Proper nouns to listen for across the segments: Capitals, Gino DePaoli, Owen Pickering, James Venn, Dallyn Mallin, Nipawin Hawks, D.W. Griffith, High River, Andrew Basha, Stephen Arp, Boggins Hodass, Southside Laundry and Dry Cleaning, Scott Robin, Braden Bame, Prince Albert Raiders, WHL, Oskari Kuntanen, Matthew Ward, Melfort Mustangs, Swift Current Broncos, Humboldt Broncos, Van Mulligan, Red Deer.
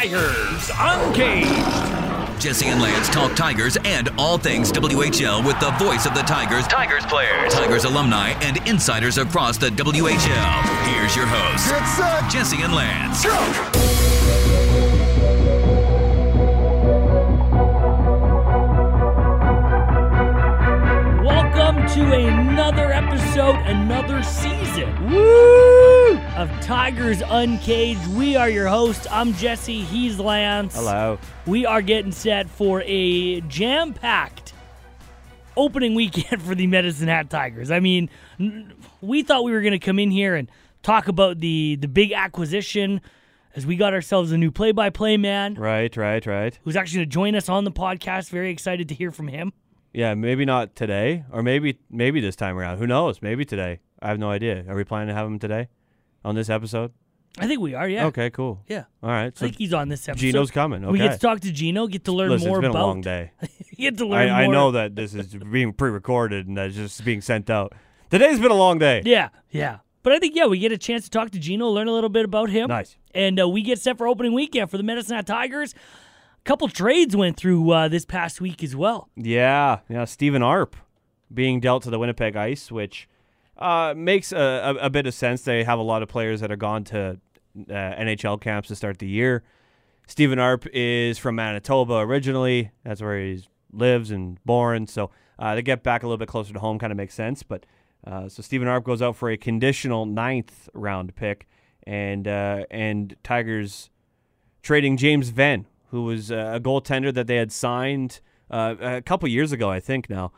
Tigers Uncaged. Jesse and Lance talk Tigers and all things WHL with the voice of the Tigers, Tigers players, Tigers alumni, and insiders across the WHL. Here's your host, Jesse and Lance. Go. Welcome to another episode, another season of Tigers Uncaged. We are your hosts. I'm Jesse. He's Lance. Hello. We are getting set for a jam-packed opening weekend for the Medicine Hat Tigers. I mean, we thought we were going to come in here and talk about the big acquisition as we got ourselves a new play-by-play man. Right. Who's actually going to join us on the podcast. Very excited to hear from him. Yeah, maybe not today, or maybe this time around. Who knows? Maybe today. I have no idea. Are we planning to have him today on this episode? I think we are, yeah. Okay, cool. Yeah. All right. So I think he's on this episode. Gino's coming. Okay. We get to talk to Gino, get to learn more about... it's been a long day. You get to learn more. I know that this is being pre-recorded and that's just being sent out. Today's been a long day. Yeah. But I think, we get a chance to talk to Gino, learn a little bit about him. Nice. And we get set for opening weekend for the Medicine Hat Tigers. Couple trades went through this past week as well. Yeah. Stephen Arp being dealt to the Winnipeg Ice, which makes a bit of sense. They have a lot of players that are gone to NHL camps to start the year. Stephen Arp is from Manitoba originally. That's where he lives and born. So to get back a little bit closer to home kind of makes sense. But so Stephen Arp goes out for a conditional 9th round pick, and Tigers trading James Venn, who was a goaltender that they had signed a couple years ago, I think now.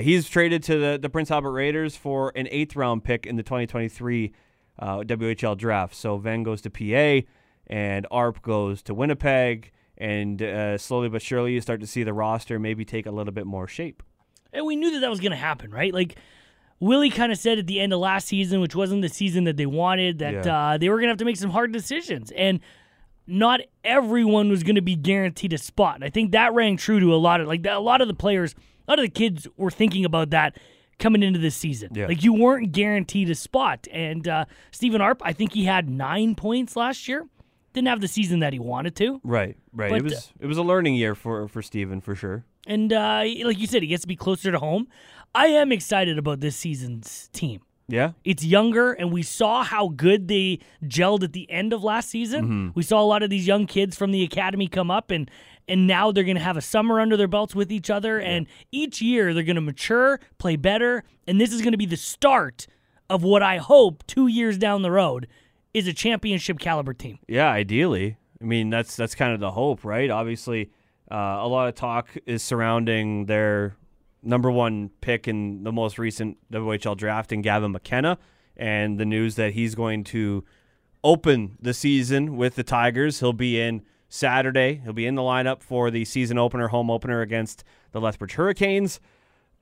He's traded to the Prince Albert Raiders for an 8th round pick in the 2023 WHL draft. So Venn goes to PA, and Arp goes to Winnipeg, and slowly but surely you start to see the roster maybe take a little bit more shape. And we knew that was going to happen, right? Like, Willie kind of said at the end of last season, which wasn't the season that they wanted, that they were going to have to make some hard decisions. And not everyone was going to be guaranteed a spot. And I think that rang true to a lot of the players, a lot of the kids were thinking about that coming into this season. Yeah. Like, you weren't guaranteed a spot. And Stephen Arp, I think he had 9 points last year. Didn't have the season that he wanted to. Right. But it was a learning year for Stephen, for sure. And like you said, he gets to be closer to home. I am excited about this season's team. Yeah. It's younger, and we saw how good they gelled at the end of last season. Mm-hmm. We saw a lot of these young kids from the academy come up, and now they're going to have a summer under their belts with each other, and each year they're going to mature, play better, and this is going to be the start of what I hope 2 years down the road is a championship caliber team. Yeah, ideally. I mean, that's kind of the hope, right? Obviously, a lot of talk is surrounding their number one pick in the most recent WHL draft in Gavin McKenna, and the news that he's going to open the season with the Tigers. He'll be in Saturday. He'll be in the lineup for the season opener, home opener against the Lethbridge Hurricanes.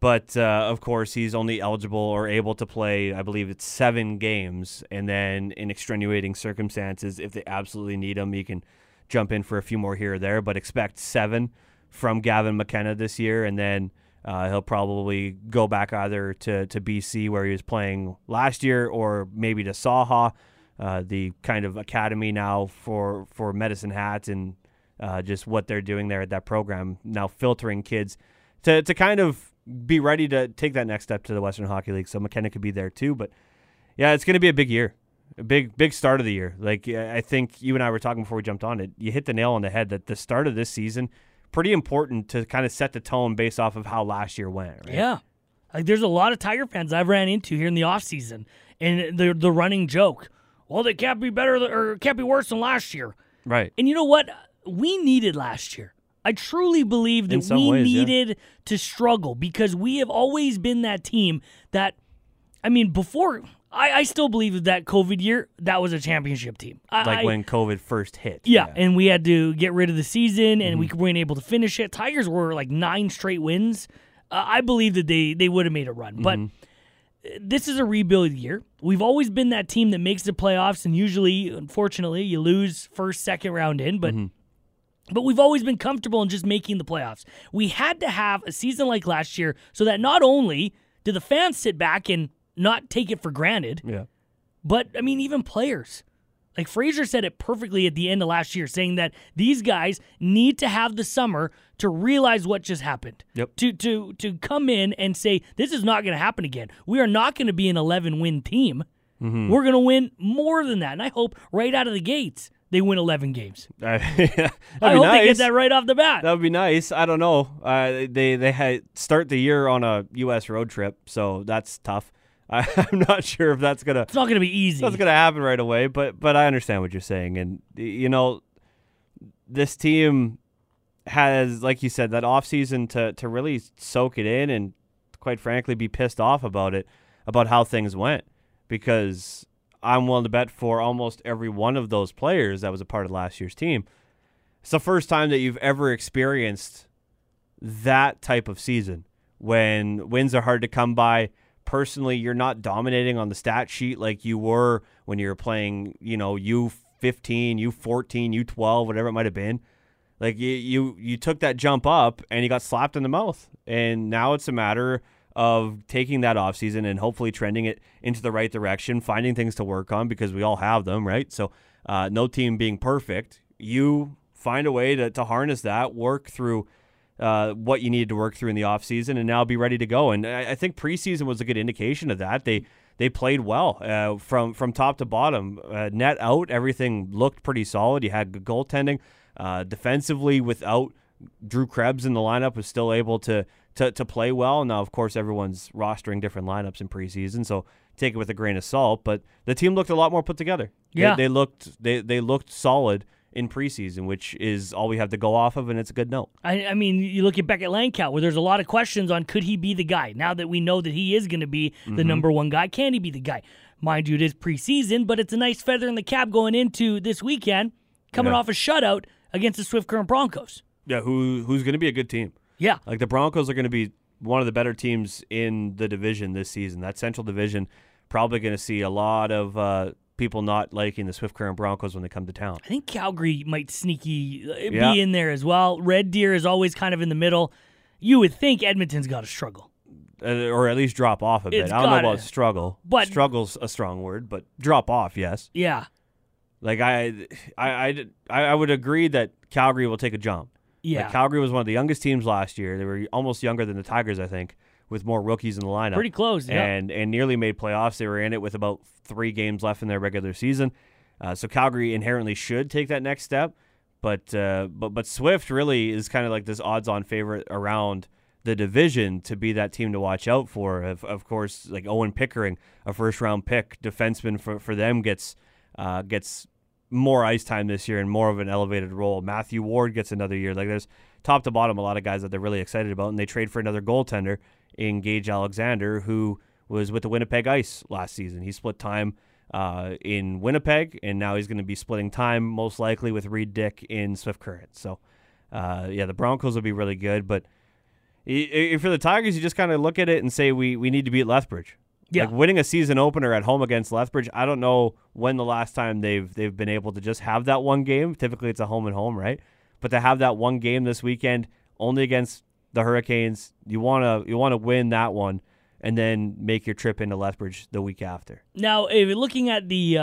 But, of course, he's only eligible or able to play, I believe it's 7 games, and then in extenuating circumstances, if they absolutely need him, he can jump in for a few more here or there, but expect 7 from Gavin McKenna this year, and then he'll probably go back either to BC, where he was playing last year, or maybe to Saha, the kind of academy now for Medicine Hat, and just what they're doing there at that program, now filtering kids to kind of be ready to take that next step to the Western Hockey League. So McKenna could be there too. But, yeah, it's going to be a big year, a big start of the year. Like, I think you and I were talking before we jumped on it. You hit the nail on the head that the start of this season – pretty important to kind of set the tone based off of how last year went. Right? Yeah. Like, there's a lot of Tiger fans I've ran into here in the offseason, and the running joke, well, they can't be better or can't be worse than last year. Right. And you know what? We needed last year. I truly believe that we needed to struggle, because we have always been that team that, I mean, before, I still believe that COVID year, that was a championship team. When COVID first hit. Yeah, and we had to get rid of the season, and we weren't able to finish it. Tigers were like 9 straight wins. I believe that they would have made a run. Mm-hmm. But this is a rebuild year. We've always been that team that makes the playoffs, and usually, unfortunately, you lose first, second round in, but we've always been comfortable in just making the playoffs. We had to have a season like last year so that not only did the fans sit back and not take it for granted. Yeah. But, I mean, even players. Like Fraser said it perfectly at the end of last year, saying that these guys need to have the summer to realize what just happened. Yep. To come in and say, this is not going to happen again. We are not going to be an 11-win team. Mm-hmm. We're going to win more than that. And I hope right out of the gates they win 11 games. I hope they get that right off the bat. That would be nice. I don't know. They start the year on a U.S. road trip, so that's tough. I'm not sure if that's going to... It's not going to be easy. That's going to happen right away, but I understand what you're saying. And, you know, this team has, like you said, that offseason to really soak it in and, quite frankly, be pissed off about it, about how things went. Because I'm willing to bet for almost every one of those players that was a part of last year's team, it's the first time that you've ever experienced that type of season when wins are hard to come by. Personally, you're not dominating on the stat sheet like you were when you were playing, you know, U15, U14, U12, whatever it might have been. Like you took that jump up and you got slapped in the mouth, and now it's a matter of taking that offseason and hopefully trending it into the right direction, finding things to work on because we all have them, right? So no team being perfect. You find a way to harness that, work through what you needed to work through in the offseason, and now be ready to go. And I think preseason was a good indication of that. They played well from top to bottom. Net out, everything looked pretty solid. You had good goaltending. Defensively, without Drew Krebs in the lineup, was still able to play well. Now, of course, everyone's rostering different lineups in preseason, so take it with a grain of salt. But the team looked a lot more put together. Yeah. They looked solid in preseason, which is all we have to go off of, and it's a good note. I mean, you look at Beckett Lankow, where there's a lot of questions on could he be the guy? Now that we know that he is going to be the number one guy, can he be the guy? Mind you, it is preseason, but it's a nice feather in the cap going into this weekend, coming off a shutout against the Swift Current Broncos. Yeah, who's going to be a good team. Yeah. Like the Broncos are going to be one of the better teams in the division this season. That Central Division, probably going to see a lot of people not liking the Swift Current Broncos when they come to town. I think Calgary might be in there as well. Red Deer is always kind of in the middle. You would think Edmonton's got to struggle. Or at least drop off a bit. I don't know about struggle. But struggle's a strong word, but drop off, yes. Yeah. Like I would agree that Calgary will take a jump. Yeah. Like Calgary was one of the youngest teams last year. They were almost younger than the Tigers, I think, with more rookies in the lineup. Pretty close, yeah. And nearly made playoffs. They were in it with about 3 games left in their regular season. So Calgary inherently should take that next step. But Swift really is kind of like this odds-on favorite around the division to be that team to watch out for. Of course, like Owen Pickering, a first-round pick defenseman for them, gets more ice time this year and more of an elevated role. Matthew Ward gets another year. Like there's top to bottom a lot of guys that they're really excited about, and they trade for another goaltender in Gage Alexander, who was with the Winnipeg Ice last season. He split time in Winnipeg, and now he's going to be splitting time most likely with Reed Dick in Swift Current. So, the Broncos will be really good. But for the Tigers, you just kind of look at it and say, we need to beat Lethbridge. Yeah. Like winning a season opener at home against Lethbridge, I don't know when the last time they've been able to just have that one game. Typically, it's a home and home, right? But to have that one game this weekend only against the Hurricanes, you want to win that one and then make your trip into Lethbridge the week after. Now, if you're looking at the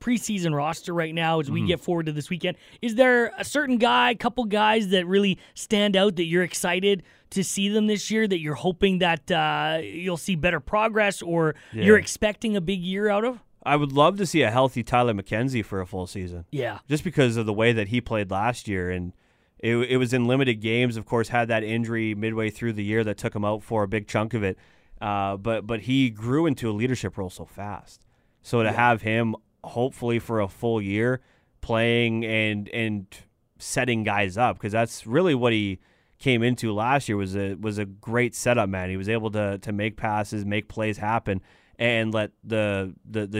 preseason roster right now as we get forward to this weekend, is there a certain guy, couple guys that really stand out that you're excited to see them this year, that you're hoping that you'll see better progress or you're expecting a big year out of? I would love to see a healthy Tyler McKenzie for a full season. Yeah. Just because of the way that he played last year, and it was in limited games, of course, had that injury midway through the year that took him out for a big chunk of it. But he grew into a leadership role so fast. So to have him hopefully for a full year playing and setting guys up, because that's really what he came into last year, was a great setup man. He was able to make passes, make plays happen, and let the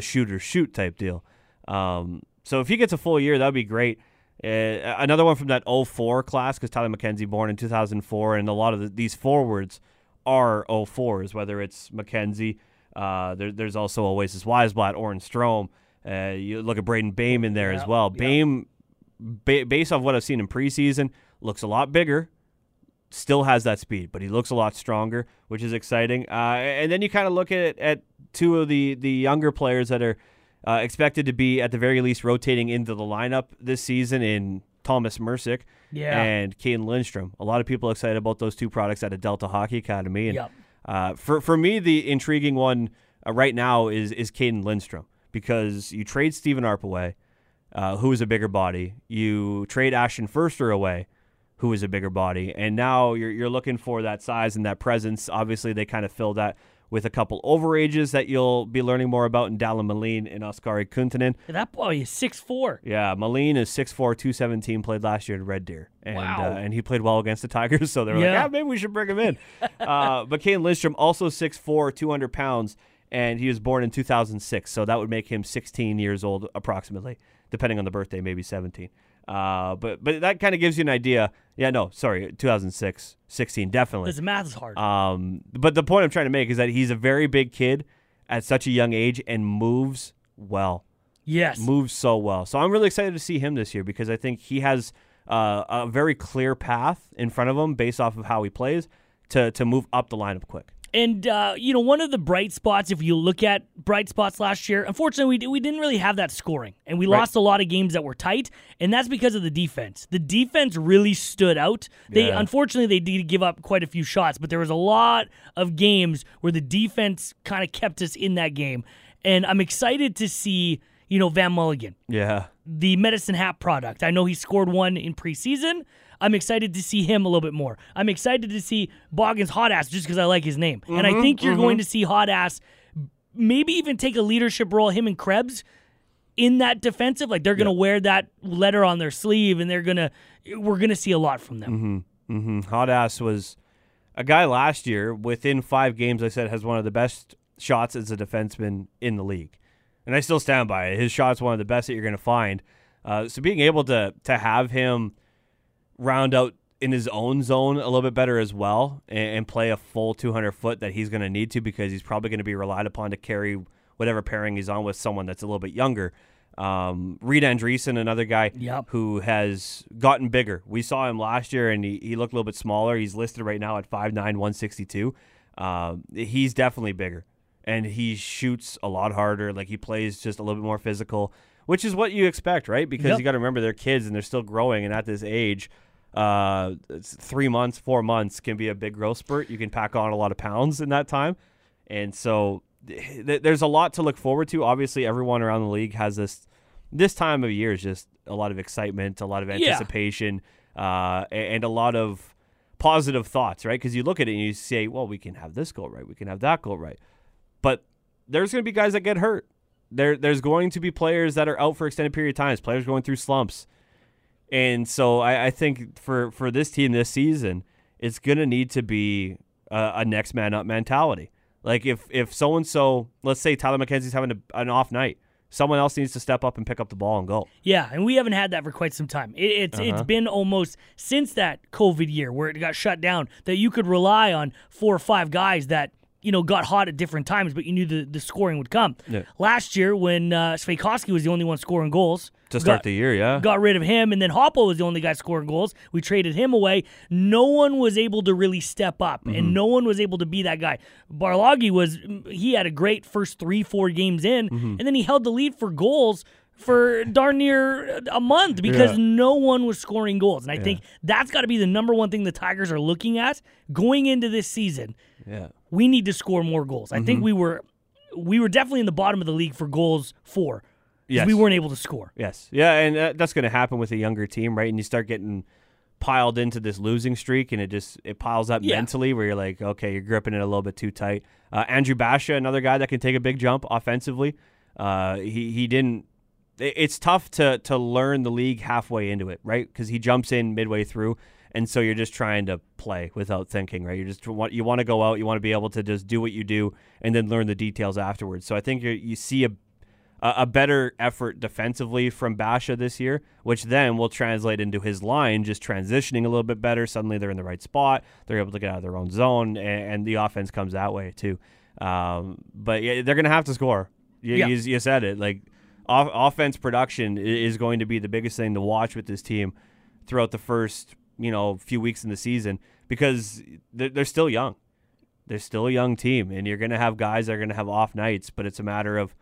shooter shoot type deal. So if he gets a full year, that would be great. Another one from that 2004 class, because Tyler McKenzie born in 2004, and a lot of these forwards are 2004s, whether it's McKenzie. There's also Oasis Weisblatt, Oren Strome. You look at Braden Bame in there as well. Bame, based off what I've seen in preseason, looks a lot bigger, still has that speed, but he looks a lot stronger, which is exciting. And then you kind of look at two of the younger players that are expected to be at the very least rotating into the lineup this season in Thomas Mersic and Caden Lindstrom. A lot of people excited about those two products out of Delta Hockey Academy. And for me, the intriguing one right now is Caden Lindstrom, because you trade Stephen Arp away, who is a bigger body. You trade Ashton Furster away, who is a bigger body. And now you're looking for that size and that presence. Obviously, they kind of fill that with a couple overages that you'll be learning more about in Dallyn Mallin and Oskari Kuntanen. That boy is 6'4". Yeah, Mallin is 6'4", 217, played last year in Red Deer. And, and he played well against the Tigers, so they were like, maybe we should bring him in. But Caden Lindstrom, also 6'4", 200 pounds, and he was born in 2006, so that would make him 16 years old approximately, depending on the birthday, maybe 17. But that kind of gives you an idea. 2006, 16, definitely. Because the math is hard. But the point I'm trying to make is that he's a very big kid at such a young age and moves well. Yes. Moves so well. So I'm really excited to see him this year, because I think he has a very clear path in front of him based off of how he plays to move up the lineup quick. And, one of the bright spots, if you look at bright spots last year, unfortunately, we didn't really have that scoring. And we lost a lot of games that were tight, and that's because of the defense. The defense really stood out. Unfortunately, they did give up quite a few shots, but there was a lot of games where the defense kind of kept us in that game. And I'm excited to see, Van Mulligan. Yeah. The Medicine Hat product. I know he scored one in preseason. I'm excited to see him a little bit more. I'm excited to see Boggins Hodass, just because I like his name. Mm-hmm, and I think you're going to see Hodass maybe even take a leadership role, him and Krebs, in that defensive. Like, they're going to wear that letter on their sleeve, and we're going to see a lot from them. Mm-hmm, mm-hmm. Hodass was a guy last year, within 5 games, I said, has one of the best shots as a defenseman in the league. And I still stand by it. His shot's one of the best that you're going to find. So being able to have him round out in his own zone a little bit better as well, and play a full 200-foot that he's going to need to, because he's probably going to be relied upon to carry whatever pairing he's on with someone that's a little bit younger. Reed Andreessen, another guy who has gotten bigger. We saw him last year, and he looked a little bit smaller. He's listed right now at 5'9", 162. He's definitely bigger, and he shoots a lot harder. Like, he plays just a little bit more physical, which is what you expect, right? Because you got to remember, they're kids, and they're still growing, and at this age, 3 months, 4 months can be a big growth spurt. You can pack on a lot of pounds in that time. And so there's a lot to look forward to. Obviously, everyone around the league has this time of year is just a lot of excitement, a lot of anticipation, and a lot of positive thoughts, right? Because you look at it and you say, well, we can have this go right, we can have that go right. But there's going to be guys that get hurt. There's going to be players that are out for extended period of times, players going through slumps. And so I think for this team this season, it's going to need to be a next man up mentality. Like, if so-and-so, let's say Tyler McKenzie's having an off night, someone else needs to step up and pick up the ball and go. Yeah, and we haven't had that for quite some time. It's been almost since that COVID year where it got shut down that you could rely on 4 or 5 guys that, got hot at different times, but you knew the scoring would come. Yeah. Last year, when Svejkovsky was the only one scoring goals. To start the year, got rid of him, and then Hoppe was the only guy scoring goals. We traded him away. No one was able to really step up, and no one was able to be that guy. Barlagi had a great first 3-4 games in, and then he held the lead for goals for darn near a month because no one was scoring goals. And I think that's got to be the number one thing the Tigers are looking at going into this season. Yeah. We need to score more goals. I think we were definitely in the bottom of the league for goals for. Yes. We weren't able to score. Yes. Yeah, and that's going to happen with a younger team, right? And you start getting piled into this losing streak, and it piles up mentally where you're like, okay, you're gripping it a little bit too tight. Andrew Basha, another guy that can take a big jump offensively. He didn't. It's tough to learn the league halfway into it, right? Because he jumps in midway through. And so you're just trying to play without thinking, right? You want to go out, you want to be able to just do what you do, and then learn the details afterwards. So I think you see a better effort defensively from Basha this year, which then will translate into his line just transitioning a little bit better. Suddenly they're in the right spot, they're able to get out of their own zone, and the offense comes that way too. But they're going to have to score. You said it. Like offense production is going to be the biggest thing to watch with this team throughout the first few weeks in the season, because they're still young. They're still a young team, and you're going to have guys that are going to have off nights, but it's a matter of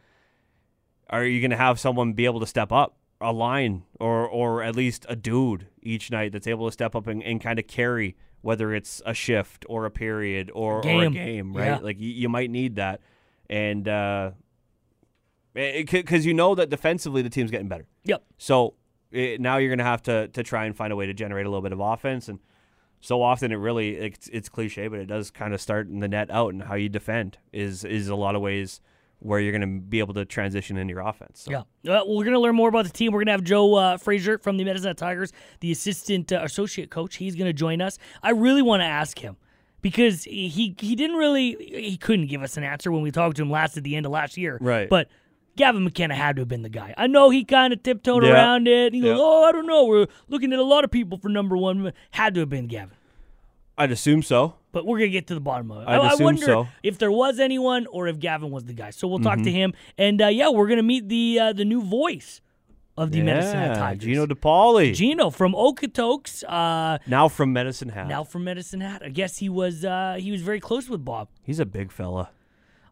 are you going to have someone be able to step up? A line or at least a dude each night that's able to step up and kind of carry, whether it's a shift or a period or a game, right? Yeah. Like you might need that. And because you know that defensively the team's getting better. Yep. So now you're going to have to try and find a way to generate a little bit of offense. And so often it's cliche, but it does kind of start in the net out, and how you defend is a lot of ways where you're going to be able to transition into your offense. So. Yeah. Well, we're going to learn more about the team. We're going to have Joe Frazier from the Medicine Hat Tigers, the associate coach. He's going to join us. I really want to ask him, because he couldn't give us an answer when we talked to him at the end of last year. Right. But Gavin McKenna had to have been the guy. I know he kind of tiptoed around it. He goes, I don't know. We're looking at a lot of people for number one. Had to have been Gavin. I'd assume so. But we're going to get to the bottom of it. I wonder if there was anyone or if Gavin was the guy. So we'll talk to him. And, we're going to meet the new voice of the Medicine Hat Tigers. Gino DePaoli. Gino from Okotoks. Now from Medicine Hat. I guess he was very close with Bob. He's a big fella.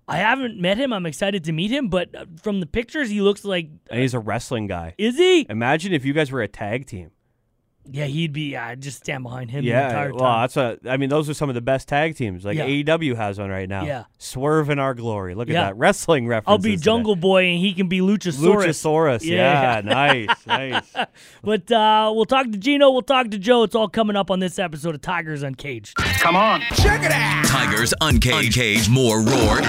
I haven't met him. I'm excited to meet him. But from the pictures, he looks like... and he's a wrestling guy. Is he? Imagine if you guys were a tag team. Yeah, he'd be. I just stand behind him the entire time. Well, that's those are some of the best tag teams. Like A&W has one right now. Yeah, Swerve in Our Glory. Look at that wrestling reference. I'll be Jungle Boy, and he can be Luchasaurus. Yeah, nice. But we'll talk to Gino. We'll talk to Joe. It's all coming up on this episode of Tigers Uncaged. Come on, check it out. Tigers Uncaged. More roar.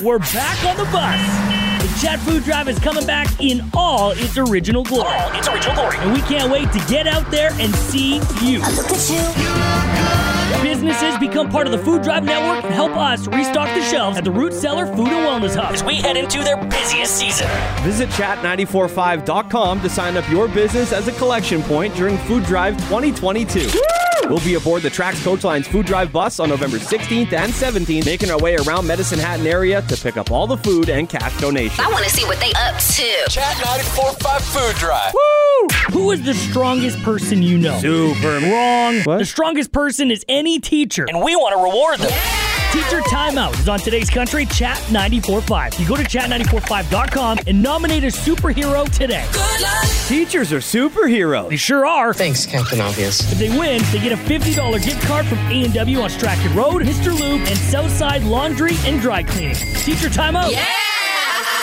We're back on the bus. The Chat Food Drive is coming back in all its original glory. And we can't wait to get out there and see you. I look at you. Businesses become part of the Food Drive Network and help us restock the shelves at the Root Cellar Food and Wellness Hub as we head into their busiest season. Visit chat945.com to sign up your business as a collection point during Food Drive 2022. Woo! We'll be aboard the Trax Coach Line's Food Drive bus on November 16th and 17th, making our way around Medicine Hat and area to pick up all the food and cash donations. I want to see what they up to. Chat 94.5 Food Drive. Woo! Who is the strongest person you know? Super. Wrong. What? The strongest person is any teacher, and we want to reward them. Yeah! Teacher Timeout is on today's country, Chat 94.5. You go to chat945.com and nominate a superhero today. Good luck. Teachers are superheroes. They sure are. Thanks, Captain Obvious. If they win, they get a $50 gift card from A&W on Strachan Road, Mr. Lube, and Southside Laundry and Dry Cleaning. Teacher Timeout. Yeah!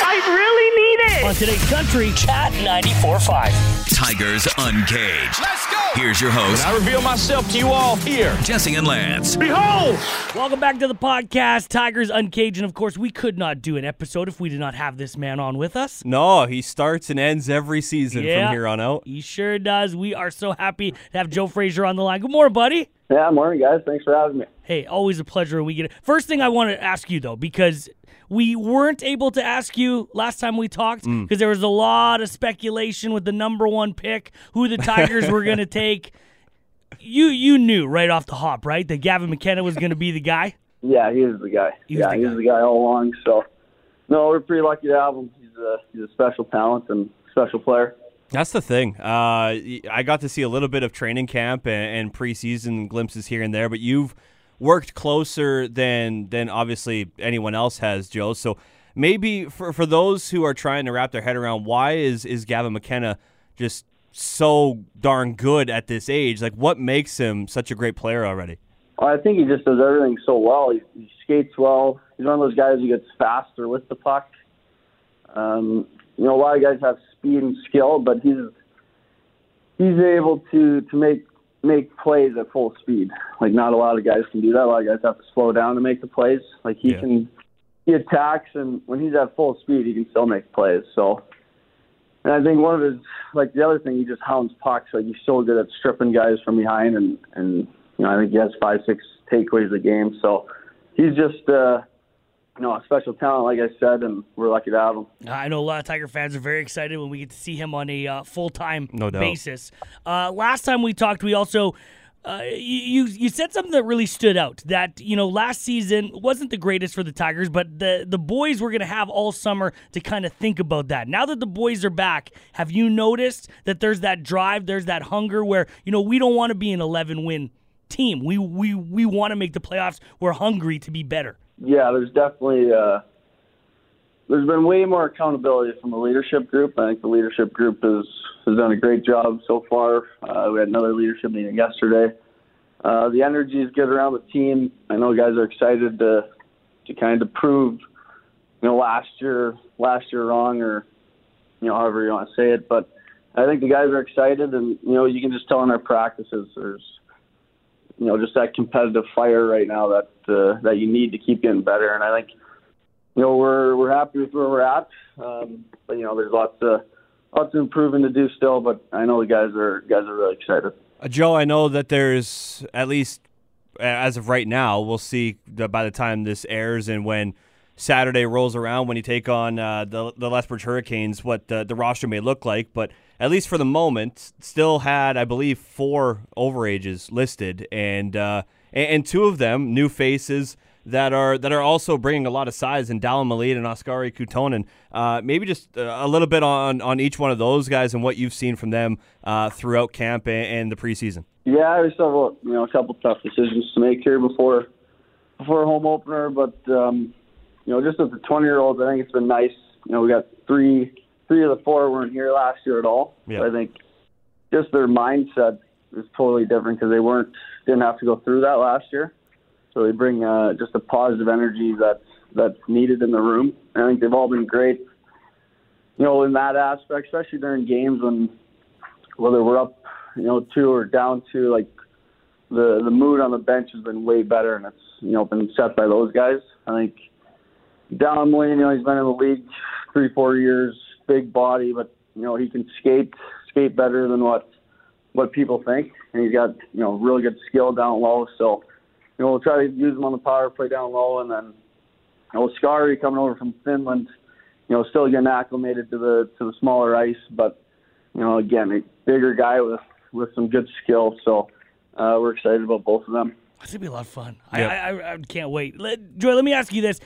I really need it. On today's country, Chat 94.5. Tigers Uncaged. Let's go. Here's your host. I reveal myself to you all here, Jesse and Lance. Behold! Welcome back to the podcast, Tigers Uncaged. And of course, we could not do an episode if we did not have this man on with us. No, he starts and ends every season from here on out. He sure does. We are so happy to have Joe Frazier on the line. Good morning, buddy. Yeah, morning, guys. Thanks for having me. Hey, always a pleasure. We get it. First thing I want to ask you, though, because we weren't able to ask you last time we talked, because there was a lot of speculation with the number one pick, who the Tigers were going to take. You knew right off the hop, right, that Gavin McKenna was going to be the guy? Yeah, he was the guy. He was the guy all along. So, no, we're pretty lucky to have him. He's a special talent and special player. That's the thing. I got to see a little bit of training camp and preseason glimpses here and there, but you've worked closer than obviously anyone else has, Joe. So maybe for those who are trying to wrap their head around why is Gavin McKenna just so darn good at this age? Like, what makes him such a great player already? I think he just does everything so well. He skates well. He's one of those guys who gets faster with the puck. A lot of guys have speed and skill, but he's able to make plays at full speed. Like, not a lot of guys can do that. A lot of guys have to slow down to make the plays. Like, he attacks, and when he's at full speed, he can still make plays. So, and I think one of his, like, the other thing, he just hounds pucks. Like, he's so good at stripping guys from behind, and I think he has 5-6 takeaways a game. So, he's just, a special talent, like I said, and we're lucky to have him. I know a lot of Tiger fans are very excited when we get to see him on a full-time basis. Last time we talked, we also you said something that really stood out, that last season wasn't the greatest for the Tigers, but the boys were going to have all summer to kind of think about that. Now that the boys are back, have you noticed that there's that drive, there's that hunger where, we don't want to be an 11-win team. We want to make the playoffs. We're hungry to be better. Yeah, there's definitely there's been way more accountability from the leadership group. I think the leadership group has done a great job so far. We had another leadership meeting yesterday. The energy is good around the team. I know guys are excited to kind of prove, you know, last year wrong, or, you know, however you want to say it. But I think the guys are excited, and, you know, you can just tell in our practices there's, you know, just that competitive fire right now that you need to keep getting better. And I think, you know, we're happy with where we're at, but, you know, there's lots of improving to do still. But I know the guys are really excited. Joe, I know that there's, at least as of right now, we'll see by the time this airs and when Saturday rolls around, when you take on the Lethbridge Hurricanes, what the roster may look like. But at least for the moment, still had, I believe, 4 overages listed, and 2 of them new faces that are also bringing a lot of size in Dallyn Mallin and Oskari Kuntanen. Maybe just a little bit on each one of those guys and what you've seen from them throughout camp and the preseason. Yeah, we still have a couple tough decisions to make here before home opener, but you know, just as the 20-year-olds, I think it's been nice. You know, we got three of the 4 weren't here last year at all. Yeah. So I think just their mindset is totally different because they didn't have to go through that last year. So they bring just a positive energy that's needed in the room. I think they've all been great, you know, in that aspect, especially during games when, whether we're up, you know, 2 or down 2, like the mood on the bench has been way better, and it's, you know, been set by those guys. I think Dallyn Mallin, you know, he's been in the league 3-4 years, big body, but, you know, he can skate better than what people think, and he's got, you know, really good skill down low, so, you know, we'll try to use him on the power play down low. And then, you know, Oskari coming over from Finland, you know, still getting acclimated to the smaller ice, but, you know, again, a bigger guy with some good skill. So we're excited about both of them. It's going to be a lot of fun. Yep. I can't wait. Joy, let me ask you this.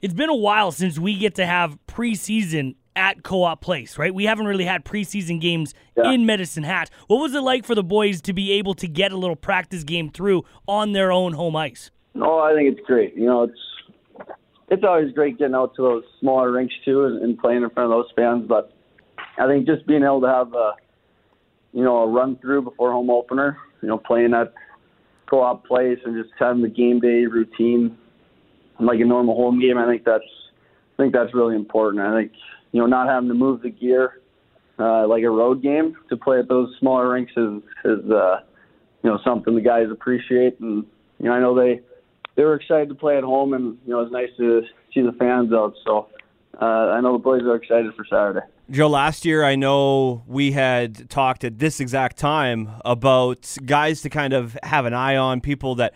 It's been a while since we get to have preseason at Co-op Place, right? We haven't really had preseason games in Medicine Hat. What was it like for the boys to be able to get a little practice game through on their own home ice? Oh, I think it's great. You know, it's always great getting out to those smaller rinks too and playing in front of those fans. But I think just being able to have a run through before home opener, you know, playing at Co-op Place and just having the game day routine like a normal home game, I think that's really important. I think, you know, not having to move the gear like a road game to play at those smaller rinks is you know, something the guys appreciate. And, you know, I know they were excited to play at home, and, you know, it's nice to see the fans out. So I know the boys are excited for Saturday. Joe, last year I know we had talked at this exact time about guys to kind of have an eye on, people that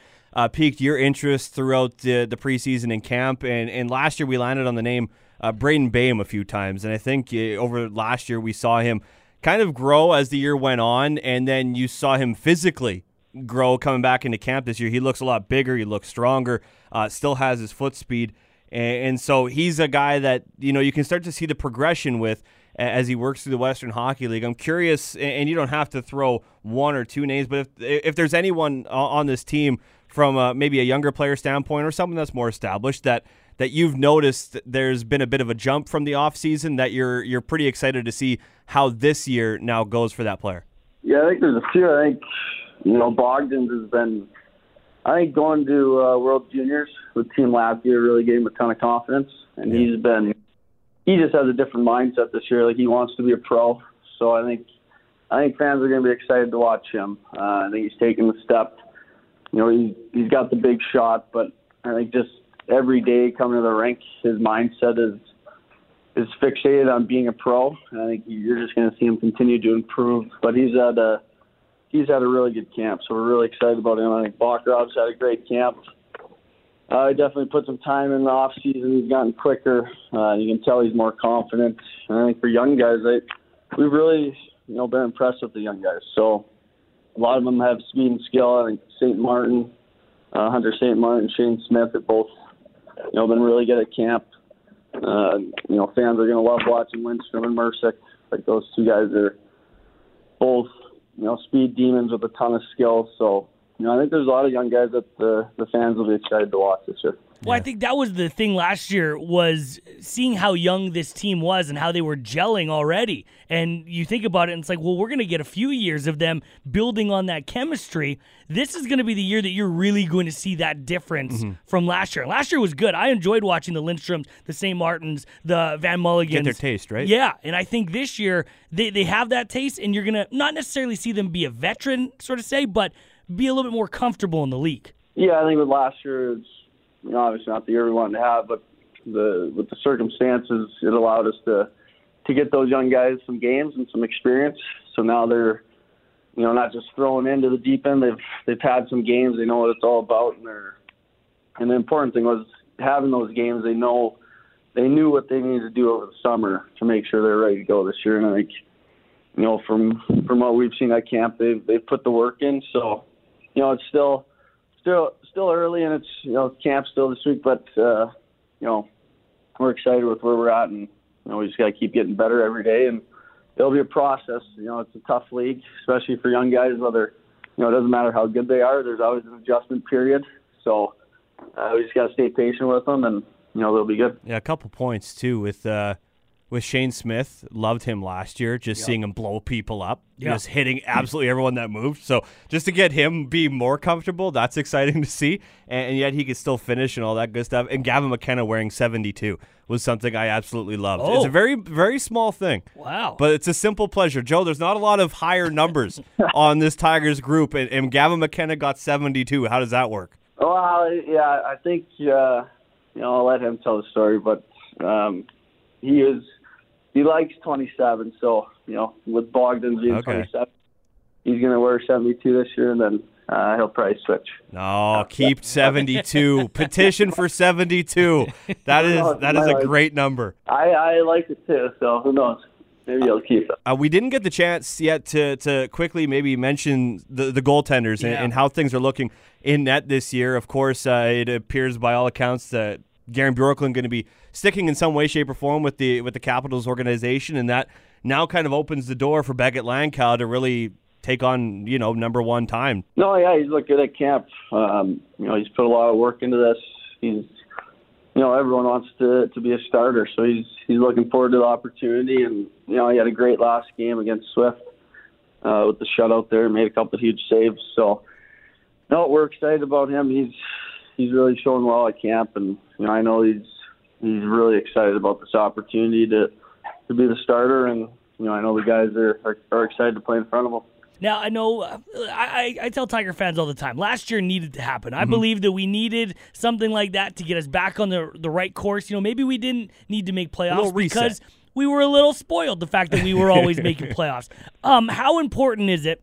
piqued your interest throughout the preseason and camp. And last year we landed on the name Braden Bame a few times, and I think over last year we saw him kind of grow as the year went on, and then you saw him physically grow coming back into camp this year. He looks a lot bigger, he looks stronger, still has his foot speed, and so he's a guy that, you know, you can start to see the progression with as he works through the Western Hockey League. I'm curious, and you don't have to throw 1 or 2 names, but if there's anyone on this team from maybe a younger player standpoint or something that's more established that you've noticed there's been a bit of a jump from the offseason that you're pretty excited to see how this year now goes for that player? Yeah, I think there's a few. I think, you know, Boggins has been, I think going to World Juniors with Team last year really gave him a ton of confidence. And he just has a different mindset this year. Like, he wants to be a pro. So I think fans are going to be excited to watch him. I think he's taking the step. You know, he's got the big shot, but I think just every day coming to the rink, his mindset is fixated on being a pro, and I think you're just going to see him continue to improve. But he's had a really good camp, so we're really excited about him. I think Bachrob's had a great camp. He definitely put some time in the off season. He's gotten quicker. You can tell he's more confident. And I think for young guys, we've really, you know, been impressed with the young guys. So a lot of them have speed and skill. I think Hunter St. Martin, Shane Smith have both, you know, been really good at camp. You know, fans are going to love watching Lindstrom and Mercick. Like, those two guys are both, you know, speed demons with a ton of skill. So you know, I think there's a lot of young guys that the fans will be excited to watch this year. Well, I think that was the thing last year, was seeing how young this team was and how they were gelling already. And you think about it, and it's like, well, we're going to get a few years of them building on that chemistry. This is going to be the year that you're really going to see that difference from last year. And last year was good. I enjoyed watching the Lindstroms, the St. Martins, the Van Mulligans. Get their taste, right? Yeah, and I think this year they have that taste, and you're going to not necessarily see them be a veteran, sort of say, but be a little bit more comfortable in the league. Yeah, I think with last year, it's, you know, obviously not the year we wanted to have, but with the circumstances, it allowed us to get those young guys some games and some experience. So now they're, you know, not just thrown into the deep end. They've had some games. They know what it's all about, and the important thing was having those games. They knew what they needed to do over the summer to make sure they're ready to go this year. And I think, you know, from what we've seen at camp, they've put the work in. So, you know, it's still early, and it's, you know, camp still this week, but you know, we're excited with where we're at, and you know, we just got to keep getting better every day, and it'll be a process. You know, it's a tough league, especially for young guys. Whether, you know, it doesn't matter how good they are, there's always an adjustment period. So we just got to stay patient with them, and you know, they'll be good. Yeah, a couple points too with Shane Smith. Loved him last year, just seeing him blow people up, just hitting absolutely everyone that moved. So just to get him be more comfortable, that's exciting to see. And yet he could still finish and all that good stuff. And Gavin McKenna wearing 72 was something I absolutely loved. Oh. It's a very, very small thing. Wow. But it's a simple pleasure. Joe, there's not a lot of higher numbers on this Tigers group, and Gavin McKenna got 72. How does that work? Well, yeah, I think, you know, I'll let him tell the story, but he likes 27, so, you know, with Boggins being 27, he's going to wear 72 this year, and then he'll probably switch. No, keep 72. Petition for 72. That is a great number. I like it too, so who knows? Maybe he'll keep it. We didn't get the chance yet to quickly maybe mention the goaltenders and how things are looking in net this year. Of course, it appears by all accounts that Garen Bjorklund going to be sticking in some way, shape, or form with the Capitals organization, and that now kind of opens the door for Beckett Lankow to really take on, you know, number one time. No, yeah, he's looked good at camp. You know, he's put a lot of work into this. He's, you know, everyone wants to be a starter, so he's looking forward to the opportunity. And you know, he had a great last game against Swift with the shutout there, made a couple of huge saves. So, no, we're excited about him. He's really showing well at camp, and you know, I know he's really excited about this opportunity to be the starter, and you know, I know the guys are excited to play in front of him. Now, I know I tell Tiger fans all the time, last year needed to happen. I believe that we needed something like that to get us back on the right course. You know, maybe we didn't need to make playoffs because we were a little spoiled, the fact that we were always making playoffs. How important is it,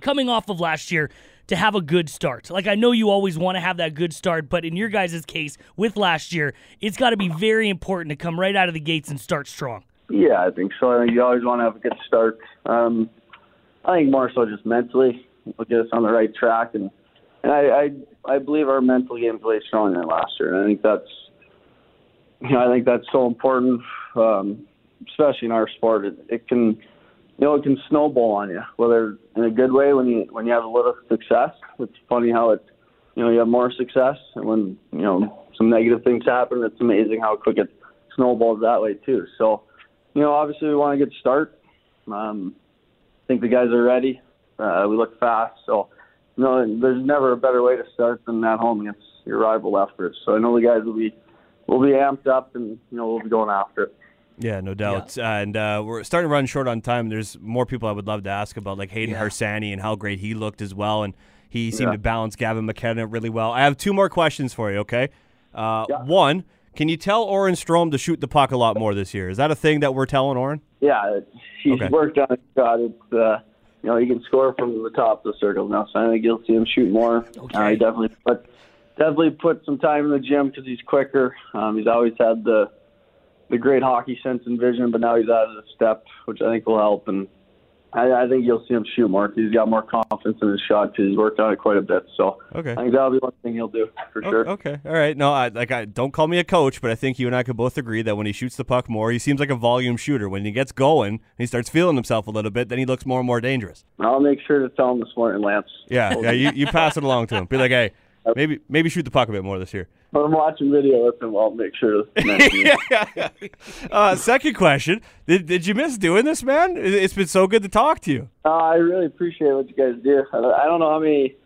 coming off of last year, to have a good start? Like, I know you always want to have that good start, but in your guys' case with last year, it's got to be very important to come right out of the gates and start strong. Yeah, I think so. I think you always want to have a good start. I think more so just mentally, we'll get us on the right track, and I believe our mental game played stronger than last year. And I think that's, you know, I think that's so important, especially in our sport. It can, you know, it can snowball on you, whether in a good way when you have a little success. It's funny how it, you know, you have more success, and when, you know, some negative things happen, it's amazing how quick it snowballs that way too. So, you know, obviously we want a good start. I think the guys are ready. We look fast. So, you know, there's never a better way to start than at home against your rival Lethbridge. So I know the guys will be amped up, and, you know, we'll be going after it. Yeah, no doubt. Yeah. And we're starting to run short on time. There's more people I would love to ask about, like Hayden Harsani and how great he looked as well. And he seemed to balance Gavin McKenna really well. I have two more questions for you, okay? One, can you tell Oren Strom to shoot the puck a lot more this year? Is that a thing that we're telling Oren? Yeah, he's worked on it. It's, you know, he can score from the top of the circle now, so I think you'll see him shoot more. Okay. He definitely put some time in the gym because he's quicker. He's always had the great hockey sense and vision, but now he's out of the step, which I think will help. And I think you'll see him shoot more. He's got more confidence in his shot because he's worked on it quite a bit. So okay. I think that'll be one thing he'll do for sure. Okay, all right. No, I don't call me a coach, but I think you and I could both agree that when he shoots the puck more, he seems like a volume shooter. When he gets going, and he starts feeling himself a little bit, then he looks more and more dangerous. I'll make sure to tell him this morning, Lance. Yeah. You pass it along to him. Be like, hey. Maybe shoot the puck a bit more this year. I'm watching video with him. I'll make sure. Second question. Did you miss doing this, man? It's been so good to talk to you. I really appreciate what you guys do. I don't know how many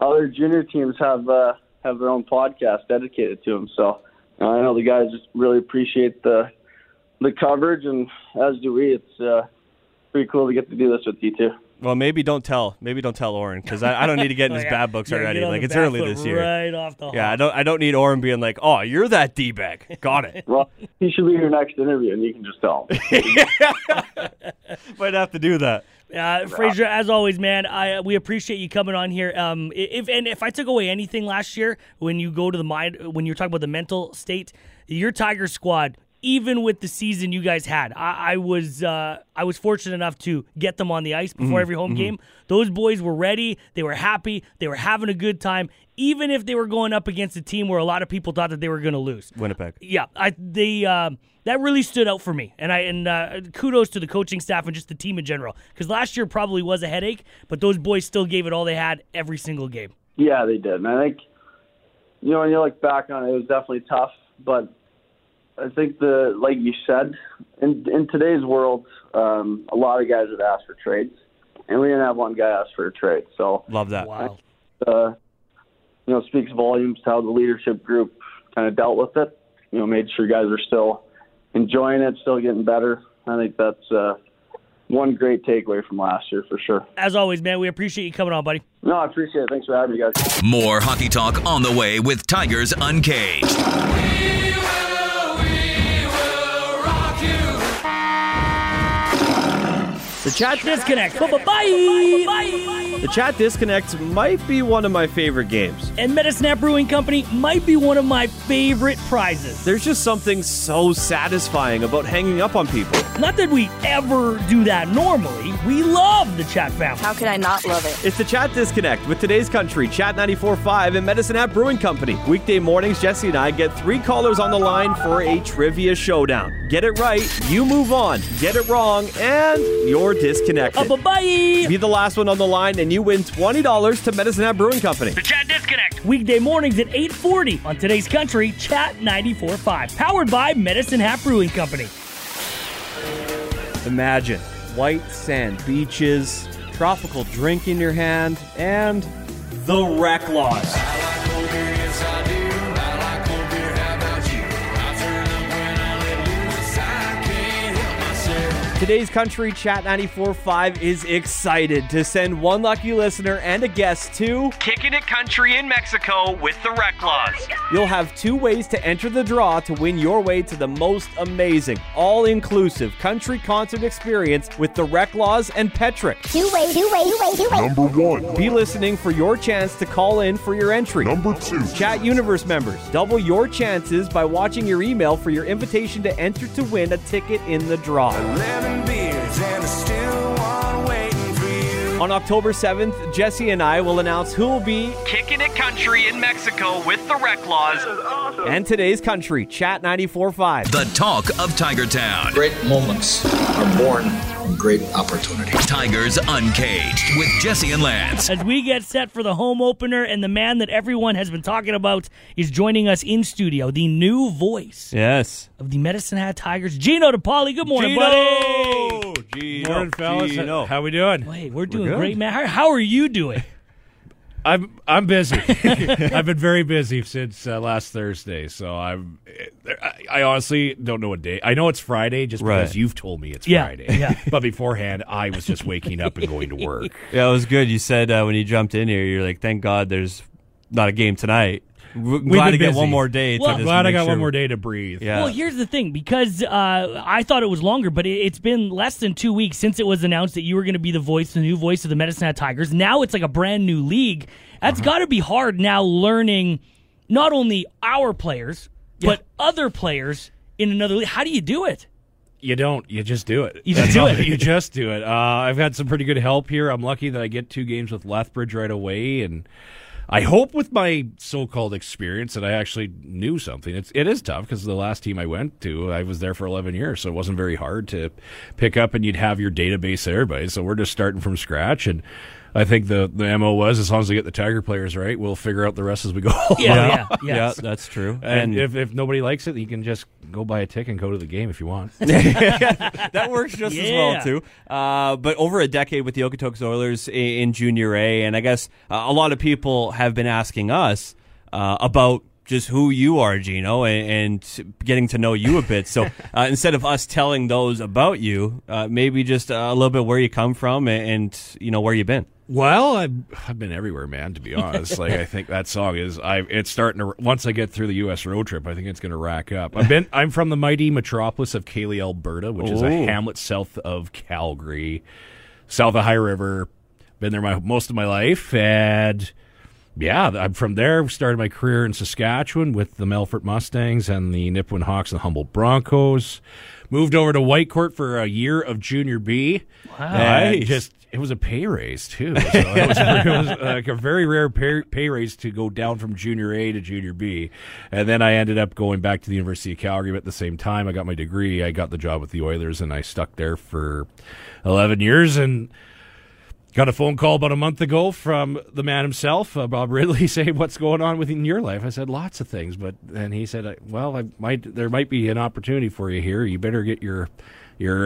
other junior teams have their own podcast dedicated to them. So I know the guys just really appreciate the coverage, and as do we. It's pretty cool to get to do this with you two. Well, maybe don't tell Oren, because I don't need to get in his bad books already. Like, it's early this year. Right off the hop. Yeah, I don't need Oren being like, oh, you're that D-bag. Got it. Well, he should be your next interview, and you can just tell him. Might have to do that. Fraser, as always, man, we appreciate you coming on here. If I took away anything last year, when you go to the mind, when you're talking about the mental state, your Tiger squad. Even with the season you guys had, I was fortunate enough to get them on the ice before every home game. Those boys were ready. They were happy. They were having a good time, even if they were going up against a team where a lot of people thought that they were going to lose. Winnipeg. Yeah, that really stood out for me, and kudos to the coaching staff and just the team in general, because last year probably was a headache, but those boys still gave it all they had every single game. Yeah, they did, and I think, you know, when you look back on it, it was definitely tough, but I think like you said, in today's world, a lot of guys would ask for trades, and we didn't have one guy ask for a trade. So love that. Wow. You know, speaks volumes to how the leadership group kind of dealt with it. You know, made sure guys are still enjoying it, still getting better. I think that's one great takeaway from last year for sure. As always, man, we appreciate you coming on, buddy. No, I appreciate it. Thanks for having me, guys. More hockey talk on the way with Tigers Uncaged. The Chat Disconnect. Bye. The Chat Disconnect might be one of my favorite games. And Metasnap Brewing Company might be one of my favorite prizes. There's just something so satisfying about hanging up on people. Not that we ever do that normally. We love the Chat family. How could I not love it? It's the Chat Disconnect with Today's Country, Chat 94.5, and Medicine Hat Brewing Company. Weekday mornings, Jesse and I get 3 callers on the line for a trivia showdown. Get it right, you move on. Get it wrong, and you're disconnected. Bye-bye. Be the last one on the line, and you win $20 to Medicine Hat Brewing Company. The Chat Disconnect. Weekday mornings at 8:40 on Today's Country, Chat 94.5. Powered by Medicine Hat Brewing Company. Imagine white sand beaches, tropical drink in your hand, and the Rec Laws. Today's Country Chat 94.5 is excited to send one lucky listener and a guest to Kickin' It Country in Mexico with the Rec Laws. Oh, you'll have 2 ways to enter the draw to win your way to the most amazing, all-inclusive country concert experience with the Rec Laws and Petrick. 2 ways. Number 1. Be listening for your chance to call in for your entry. Number 2. Chat Universe members, double your chances by watching your email for your invitation to enter to win a ticket in the draw. On October 7th, Jesse and I will announce who will be Kicking It Country in Mexico with the Rec Laws. Awesome. And Today's Country, Chat 94.5. The talk of Tiger Town. Great moments are born from great opportunities. Tigers Uncaged with Jesse and Lance. As we get set for the home opener, and the man that everyone has been talking about is joining us in studio, the new voice of the Medicine Hat Tigers, Gino DePaoli. Good morning, Gino. Buddy. Gino. Morning, fellas. Gino. How we doing? Wait, we're doing great, man. How are you doing? I'm busy. I've been very busy since last Thursday, so I honestly don't know what day. I know it's Friday just because you've told me it's Friday. Yeah. But beforehand, I was just waking up and going to work. Yeah, it was good. You said when you jumped in here, you're like, thank God there's not a game tonight. One more day to breathe. Yeah. Well, here's the thing, because I thought it was longer, but it's been less than 2 weeks since it was announced that you were going to be the new voice of the Medicine Hat Tigers. Now it's like a brand new league. That's got to be hard now, learning not only our players, but other players in another league. How do you do it? You don't. You just do it. You just do it. You just do it. I've had some pretty good help here. I'm lucky that I get two games with Lethbridge right away, and I hope with my so-called experience that I actually knew something. It is tough because the last team I went to, I was there for 11 years, so it wasn't very hard to pick up, and you'd have your database there, buddy. So we're just starting from scratch, and I think the MO was, as long as we get the Tiger players right, we'll figure out the rest as we go. Yeah, that's true. And if nobody likes it, you can just go buy a ticket and go to the game if you want. That works just as well, too. But over a decade with the Okotoks Oilers in Junior A, and I guess a lot of people have been asking us about just who you are, Gino, and getting to know you a bit. So instead of us telling those about you, maybe just a little bit where you come from and you know where you've been. Well, I've been everywhere, man, to be honest. Like, I think that song is, it's starting to, once I get through the U.S. road trip, I think it's going to rack up. I'm from the mighty metropolis of Caley, Alberta, which is a hamlet south of Calgary, south of High River. Been there most of my life, and yeah, I'm from there. Started my career in Saskatchewan with the Melfort Mustangs and the Nipawin Hawks and the Humboldt Broncos. Moved over to Whitecourt for a year of Junior B. Wow. And it was a pay raise, too. So it was like a very rare pay raise to go down from Junior A to Junior B. And then I ended up going back to the University of Calgary. But at the same time, I got my degree. I got the job with the Oilers, and I stuck there for 11 years. And got a phone call about a month ago from the man himself, Bob Ridley, saying, "What's going on within your life?" I said, "Lots of things," but then he said, "Well, there might be an opportunity for you here. You better get your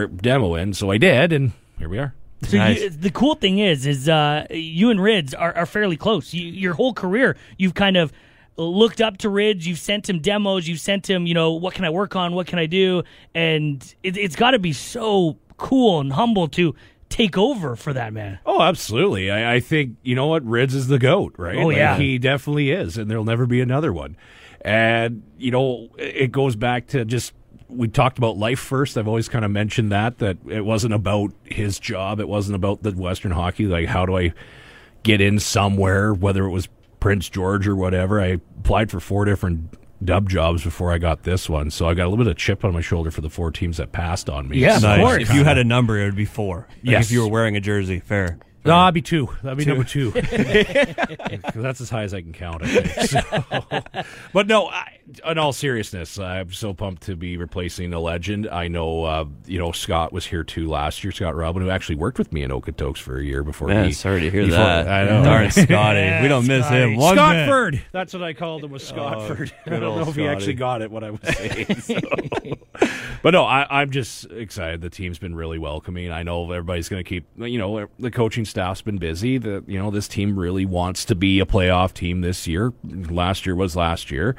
demo in." So I did, and here we are. So nice. The cool thing is you and Rids are fairly close. Your whole career, you've kind of looked up to Ridge. You've sent him demos. You've sent him, what can I work on? What can I do? And it's got to be so cool and humble to take over for that man. Oh, absolutely. I think, you know what, Rids is the GOAT, right? Oh, yeah. He definitely is, and there'll never be another one. And, it goes back to just, we talked about life first. I've always kind of mentioned that it wasn't about his job. It wasn't about the Western hockey. Like, how do I get in somewhere, whether it was Prince George or whatever. I applied for 4 different dub jobs before I got this one, so I got a little bit of chip on my shoulder for the 4 teams that passed on me. Yeah, so of course. If you had a number, it would be 4. Like if you were wearing a jersey, fair. No, I'd be 2. That'd be number 2. That's as high as I can count, I think. So. But no, in all seriousness, I'm so pumped to be replacing a legend. I know, Scott was here too last year, Scott Robin, who actually worked with me in Okotoks for a year before. Man, sorry to hear that. I know. Darn Scotty. We don't miss him. Scottford. That's what I called him, was Scottford. I don't know if he actually got it, what I was saying. So. But no, I'm just excited. The team's been really welcoming. I know everybody's going to keep, the coaching staff's been busy. This team really wants to be a playoff team this year. Last year was last year.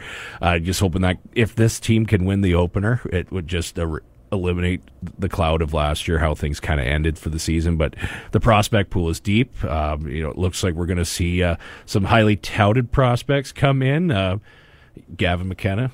Just hoping that if this team can win the opener, it would just eliminate the cloud of last year, how things kind of ended for the season. But the prospect pool is deep. It looks like we're going to see some highly touted prospects come in. Gavin McKenna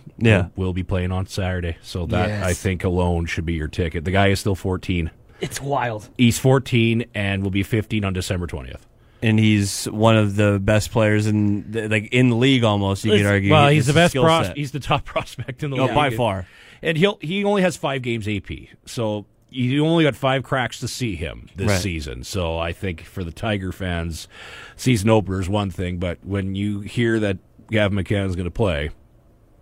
will be playing on Saturday. So that, I think, alone should be your ticket. The guy is still 14. It's wild. He's 14 and will be 15 on December 20th. And he's one of the best players in the league almost, you could argue. Well, he's the best he's the top prospect in the league. By far. And he only has 5 games AP. So you only got 5 cracks to see him this season. So I think for the Tiger fans, season opener is one thing, but when you hear that Gavin McKenna's going to play,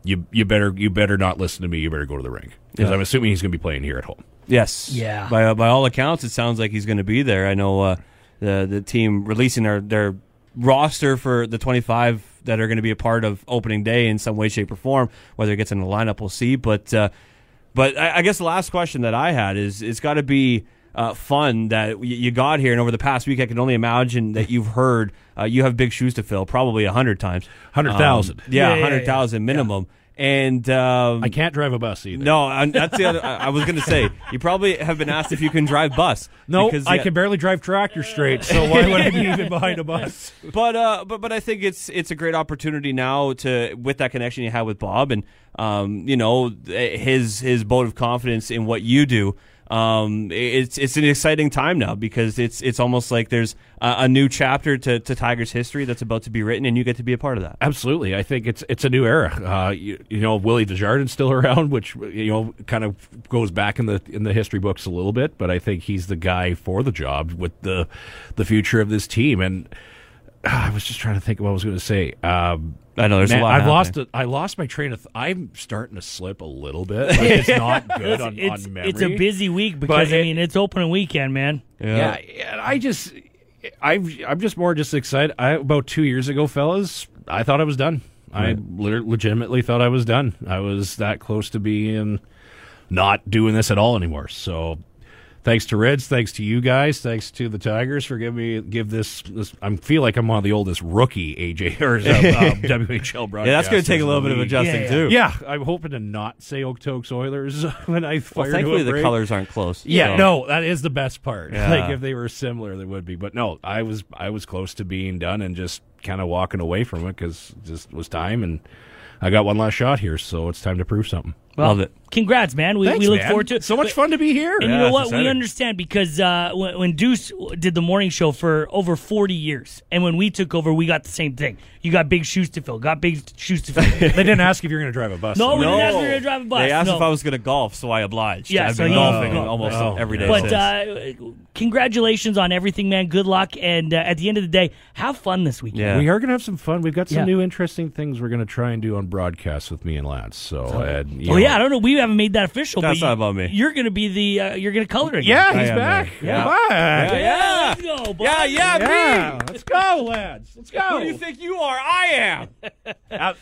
you better not listen to me. You better go to the rink because I'm assuming he's going to be playing here at home. Yes. Yeah. By all accounts, it sounds like he's going to be there. I know the team releasing their roster for the 25 that are going to be a part of opening day in some way, shape, or form. Whether it gets in the lineup, we'll see. But I guess the last question that I had is it's got to be fun that you got here, and over the past week, I can only imagine that you've heard you have big shoes to fill, probably 100 times. 100,000. 100,000 minimum. Yeah. And I can't drive a bus either. No, that's the other. I was going to say you probably have been asked if you can drive bus. No, because, I can barely drive tractor straight. So why would I be even behind a bus? But I think it's a great opportunity now with that connection you had with Bob and his vote of confidence in what you do. It's an exciting time now because it's almost like there's a new chapter to Tigers history that's about to be written, and you get to be a part of that. Absolutely. I think it's a new era. You know, Willie Desjardins still around, which, you know, kind of goes back in the history books a little bit, but I think he's the guy for the job with the future of this team. And I was just trying to think of what I was going to say. I know there's a lot. I lost my train of thought. I'm starting to slip a little bit. Like, it's not good on memory. It's a busy week because it's opening weekend, man. Yeah. I'm just more just excited. About 2 years ago, fellas, I thought I was done. Right. I legitimately thought I was done. I was that close to being not doing this at all anymore. So thanks to Reds, thanks to you guys, thanks to the Tigers for giving me this. I feel like I'm one of the oldest rookie AJ or WHL broadcast. Yeah, that's going to take a little bit of adjusting too. Yeah, I'm hoping to not say Okotoks Oilers when I fire. Well, thankfully the colors aren't close. Yeah, so. No, that is the best part. Yeah. Like if they were similar, they would be. But no, I was close to being done and just kind of walking away from it because just was time and. I got one last shot here, so it's time to prove something. Well, love it. Congrats, man. Thanks, we look forward to it. So much fun to be here. And you know what? Exciting. We understand because when Deuce did the morning show for over 40 years, and when we took over, we got the same thing. You got big shoes to fill. They didn't ask if you were going to drive a bus. No, we didn't ask if you were going to drive a bus. They asked if I was going to golf, so I obliged. Yeah, I've been golfing almost every day since. But congratulations on everything, man. Good luck. And at the end of the day, have fun this weekend. Yeah. We are going to have some fun. We've got some new interesting things we're going to try and do on broadcast with me and Lance. I don't know. We haven't made that official. That's not about me. You're going to be you're going to color again. Yeah, he's back. Let's go, boys. Me. Let's go, lads. Let's go. Who do you think you are? I am.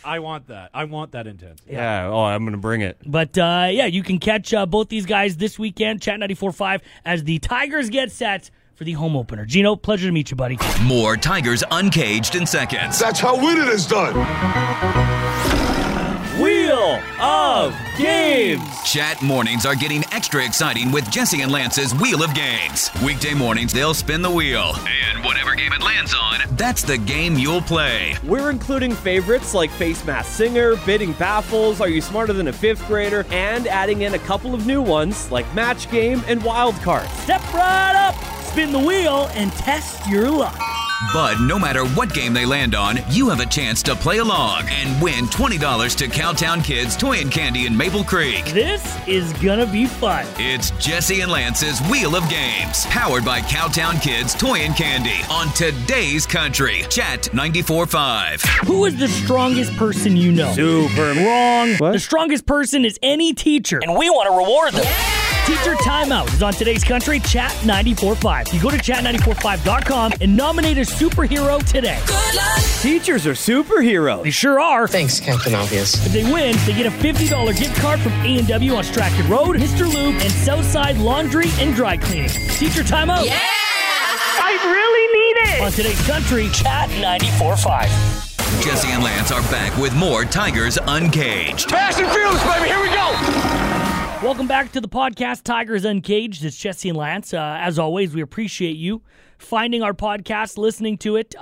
I want that. I want that intensity. Yeah. Oh, I'm going to bring it. But you can catch both these guys this weekend. Chat 94.5 as the Tigers get set for the home opener. Gino, pleasure to meet you, buddy. More Tigers Uncaged in seconds. That's how winning is done. Wheel of Games. Chat mornings are getting extra exciting with Jesse and Lance's Wheel of Games. Weekday mornings, they'll spin the wheel. And whatever game it lands on, that's the game you'll play. We're including favorites like Face Mask Singer, Bidding Baffles, Are You Smarter Than a Fifth Grader, and adding in a couple of new ones like Match Game and Wild Card. Step right up, spin the wheel, and test your luck. But no matter what game they land on, you have a chance to play along and win $20 to Cowtown Kids Toy and Candy in Maple Creek. This is gonna be fun. It's Jesse and Lance's Wheel of Games, powered by Cowtown Kids Toy and Candy on Today's Country. Chat 94.5. Who is the strongest person you know? Super wrong. What? The strongest person is any teacher, and we want to reward them. Yeah! Teacher Timeout is on Today's Country, Chat 94.5. You go to chat945.com and nominate a superhero today. Good luck. Teachers are superheroes. They sure are. Thanks, Captain Obvious. If they win, they get a $50 gift card from A&W on Stratford Road, Mr. Lube, and Southside Laundry and Dry Cleaning. Teacher Timeout. Yeah! I really need it. On Today's Country, Chat 94.5. Jesse and Lance are back with more Tigers Uncaged. Fast and furious, baby. Here we go. Welcome back to the podcast, Tigers Uncaged. It's Jesse and Lance. As always, we appreciate you finding our podcast, listening to it.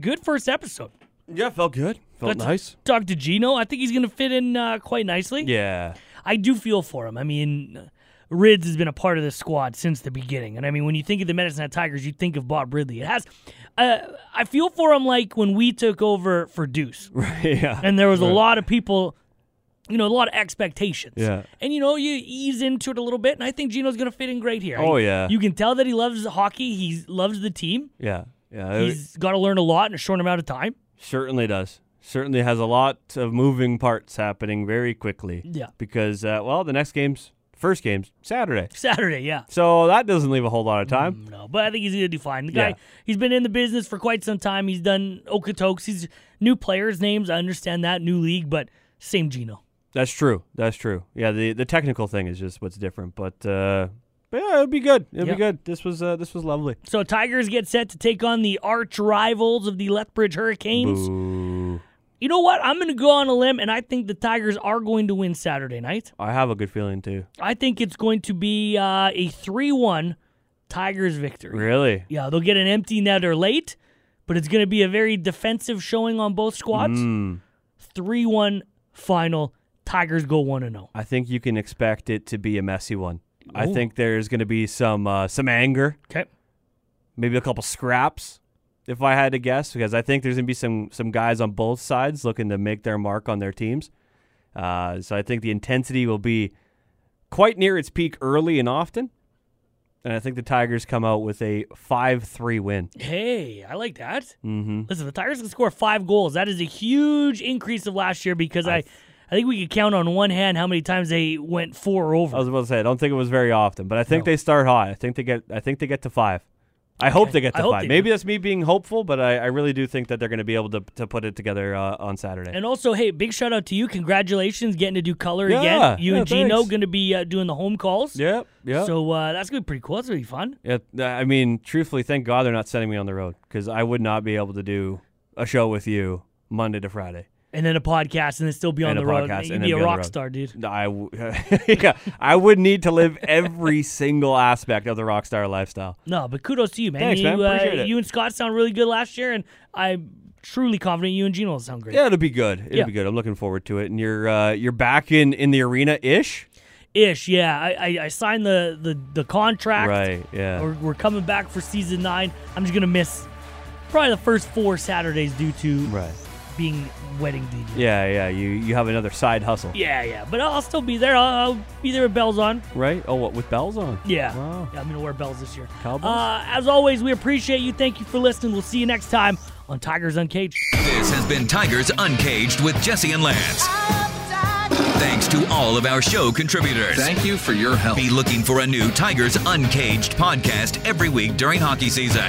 Good first episode. Yeah, felt good. Felt nice. Talk to Gino. I think he's going to fit in quite nicely. Yeah. I do feel for him. I mean, Rids has been a part of this squad since the beginning. And I mean, when you think of the Medicine Hat Tigers, you think of Bob Ridley. It has. I feel for him like when we took over for Deuce. Yeah. And there was a lot of people... You know, a lot of expectations. Yeah. And, you know, you ease into it a little bit, and I think Gino's going to fit in great here. Oh, yeah. You can tell that he loves hockey. He loves the team. Yeah. He's got to learn a lot in a short amount of time. Certainly does. Certainly has a lot of moving parts happening very quickly. Yeah. Because, the first game's Saturday. Saturday. So that doesn't leave a whole lot of time. No, but I think he's going to do fine. The guy, he's been in the business for quite some time. He's done Okotoks. He's new players' names. I understand that. New league, but same Gino. That's true. Yeah, the technical thing is just what's different, but it'll be good. It'll be good. This was lovely. So Tigers get set to take on the arch rivals of the Lethbridge Hurricanes. Boo. You know what? I'm going to go on a limb, and I think the Tigers are going to win Saturday night. I have a good feeling too. I think it's going to be a 3-1 Tigers victory. Really? Yeah, they'll get an empty netter late, but it's going to be a very defensive showing on both squads. 3-1 final. Tigers go 1-0. I think you can expect it to be a messy one. Ooh. I think there's going to be some anger. Okay. Maybe a couple scraps, if I had to guess, because I think there's going to be some guys on both sides looking to make their mark on their teams. So I think the intensity will be quite near its peak early and often. And I think the Tigers come out with a 5-3 win. Hey, I like that. Mm-hmm. Listen, the Tigers can score 5 goals. That is a huge increase of last year because I think we could count on one hand how many times they went 4 over. I was about to say, I don't think it was very often, but I think they start high. I think they get to 5. I hope they get to 5. Maybe that's me being hopeful, but I really do think that they're going to be able to put it together on Saturday. And also, hey, big shout out to you. Congratulations getting to do color again. You and Gino going to be doing the home calls. Yeah. So that's going to be pretty cool. That's going to be fun. Yeah, I mean, truthfully, thank God they're not sending me on the road because I would not be able to do a show with you Monday to Friday. And then a podcast, and then still be on the road. You'd be a rock star, dude. I would need to live every single aspect of the rock star lifestyle. No, but kudos to you, man. Thanks, man. Appreciate it. You and Scott sound really good last year, and I'm truly confident you and Gino will sound great. Yeah, it'll be good. It'll be good. I'm looking forward to it. And you're back in the arena-ish? Ish, yeah. I signed the contract. Right, yeah. We're coming back for season 9. I'm just going to miss probably the first 4 Saturdays due to... Right. Being wedding DJ. Yeah. You have another side hustle. Yeah. But I'll still be there. I'll be there with bells on. Right? Oh, what? With bells on? Yeah. Wow. Yeah, I'm going to wear bells this year. Cowboys? As always, we appreciate you. Thank you for listening. We'll see you next time on Tigers Uncaged. This has been Tigers Uncaged with Jesse and Lance. Thanks to all of our show contributors. Thank you for your help. Be looking for a new Tigers Uncaged podcast every week during hockey season.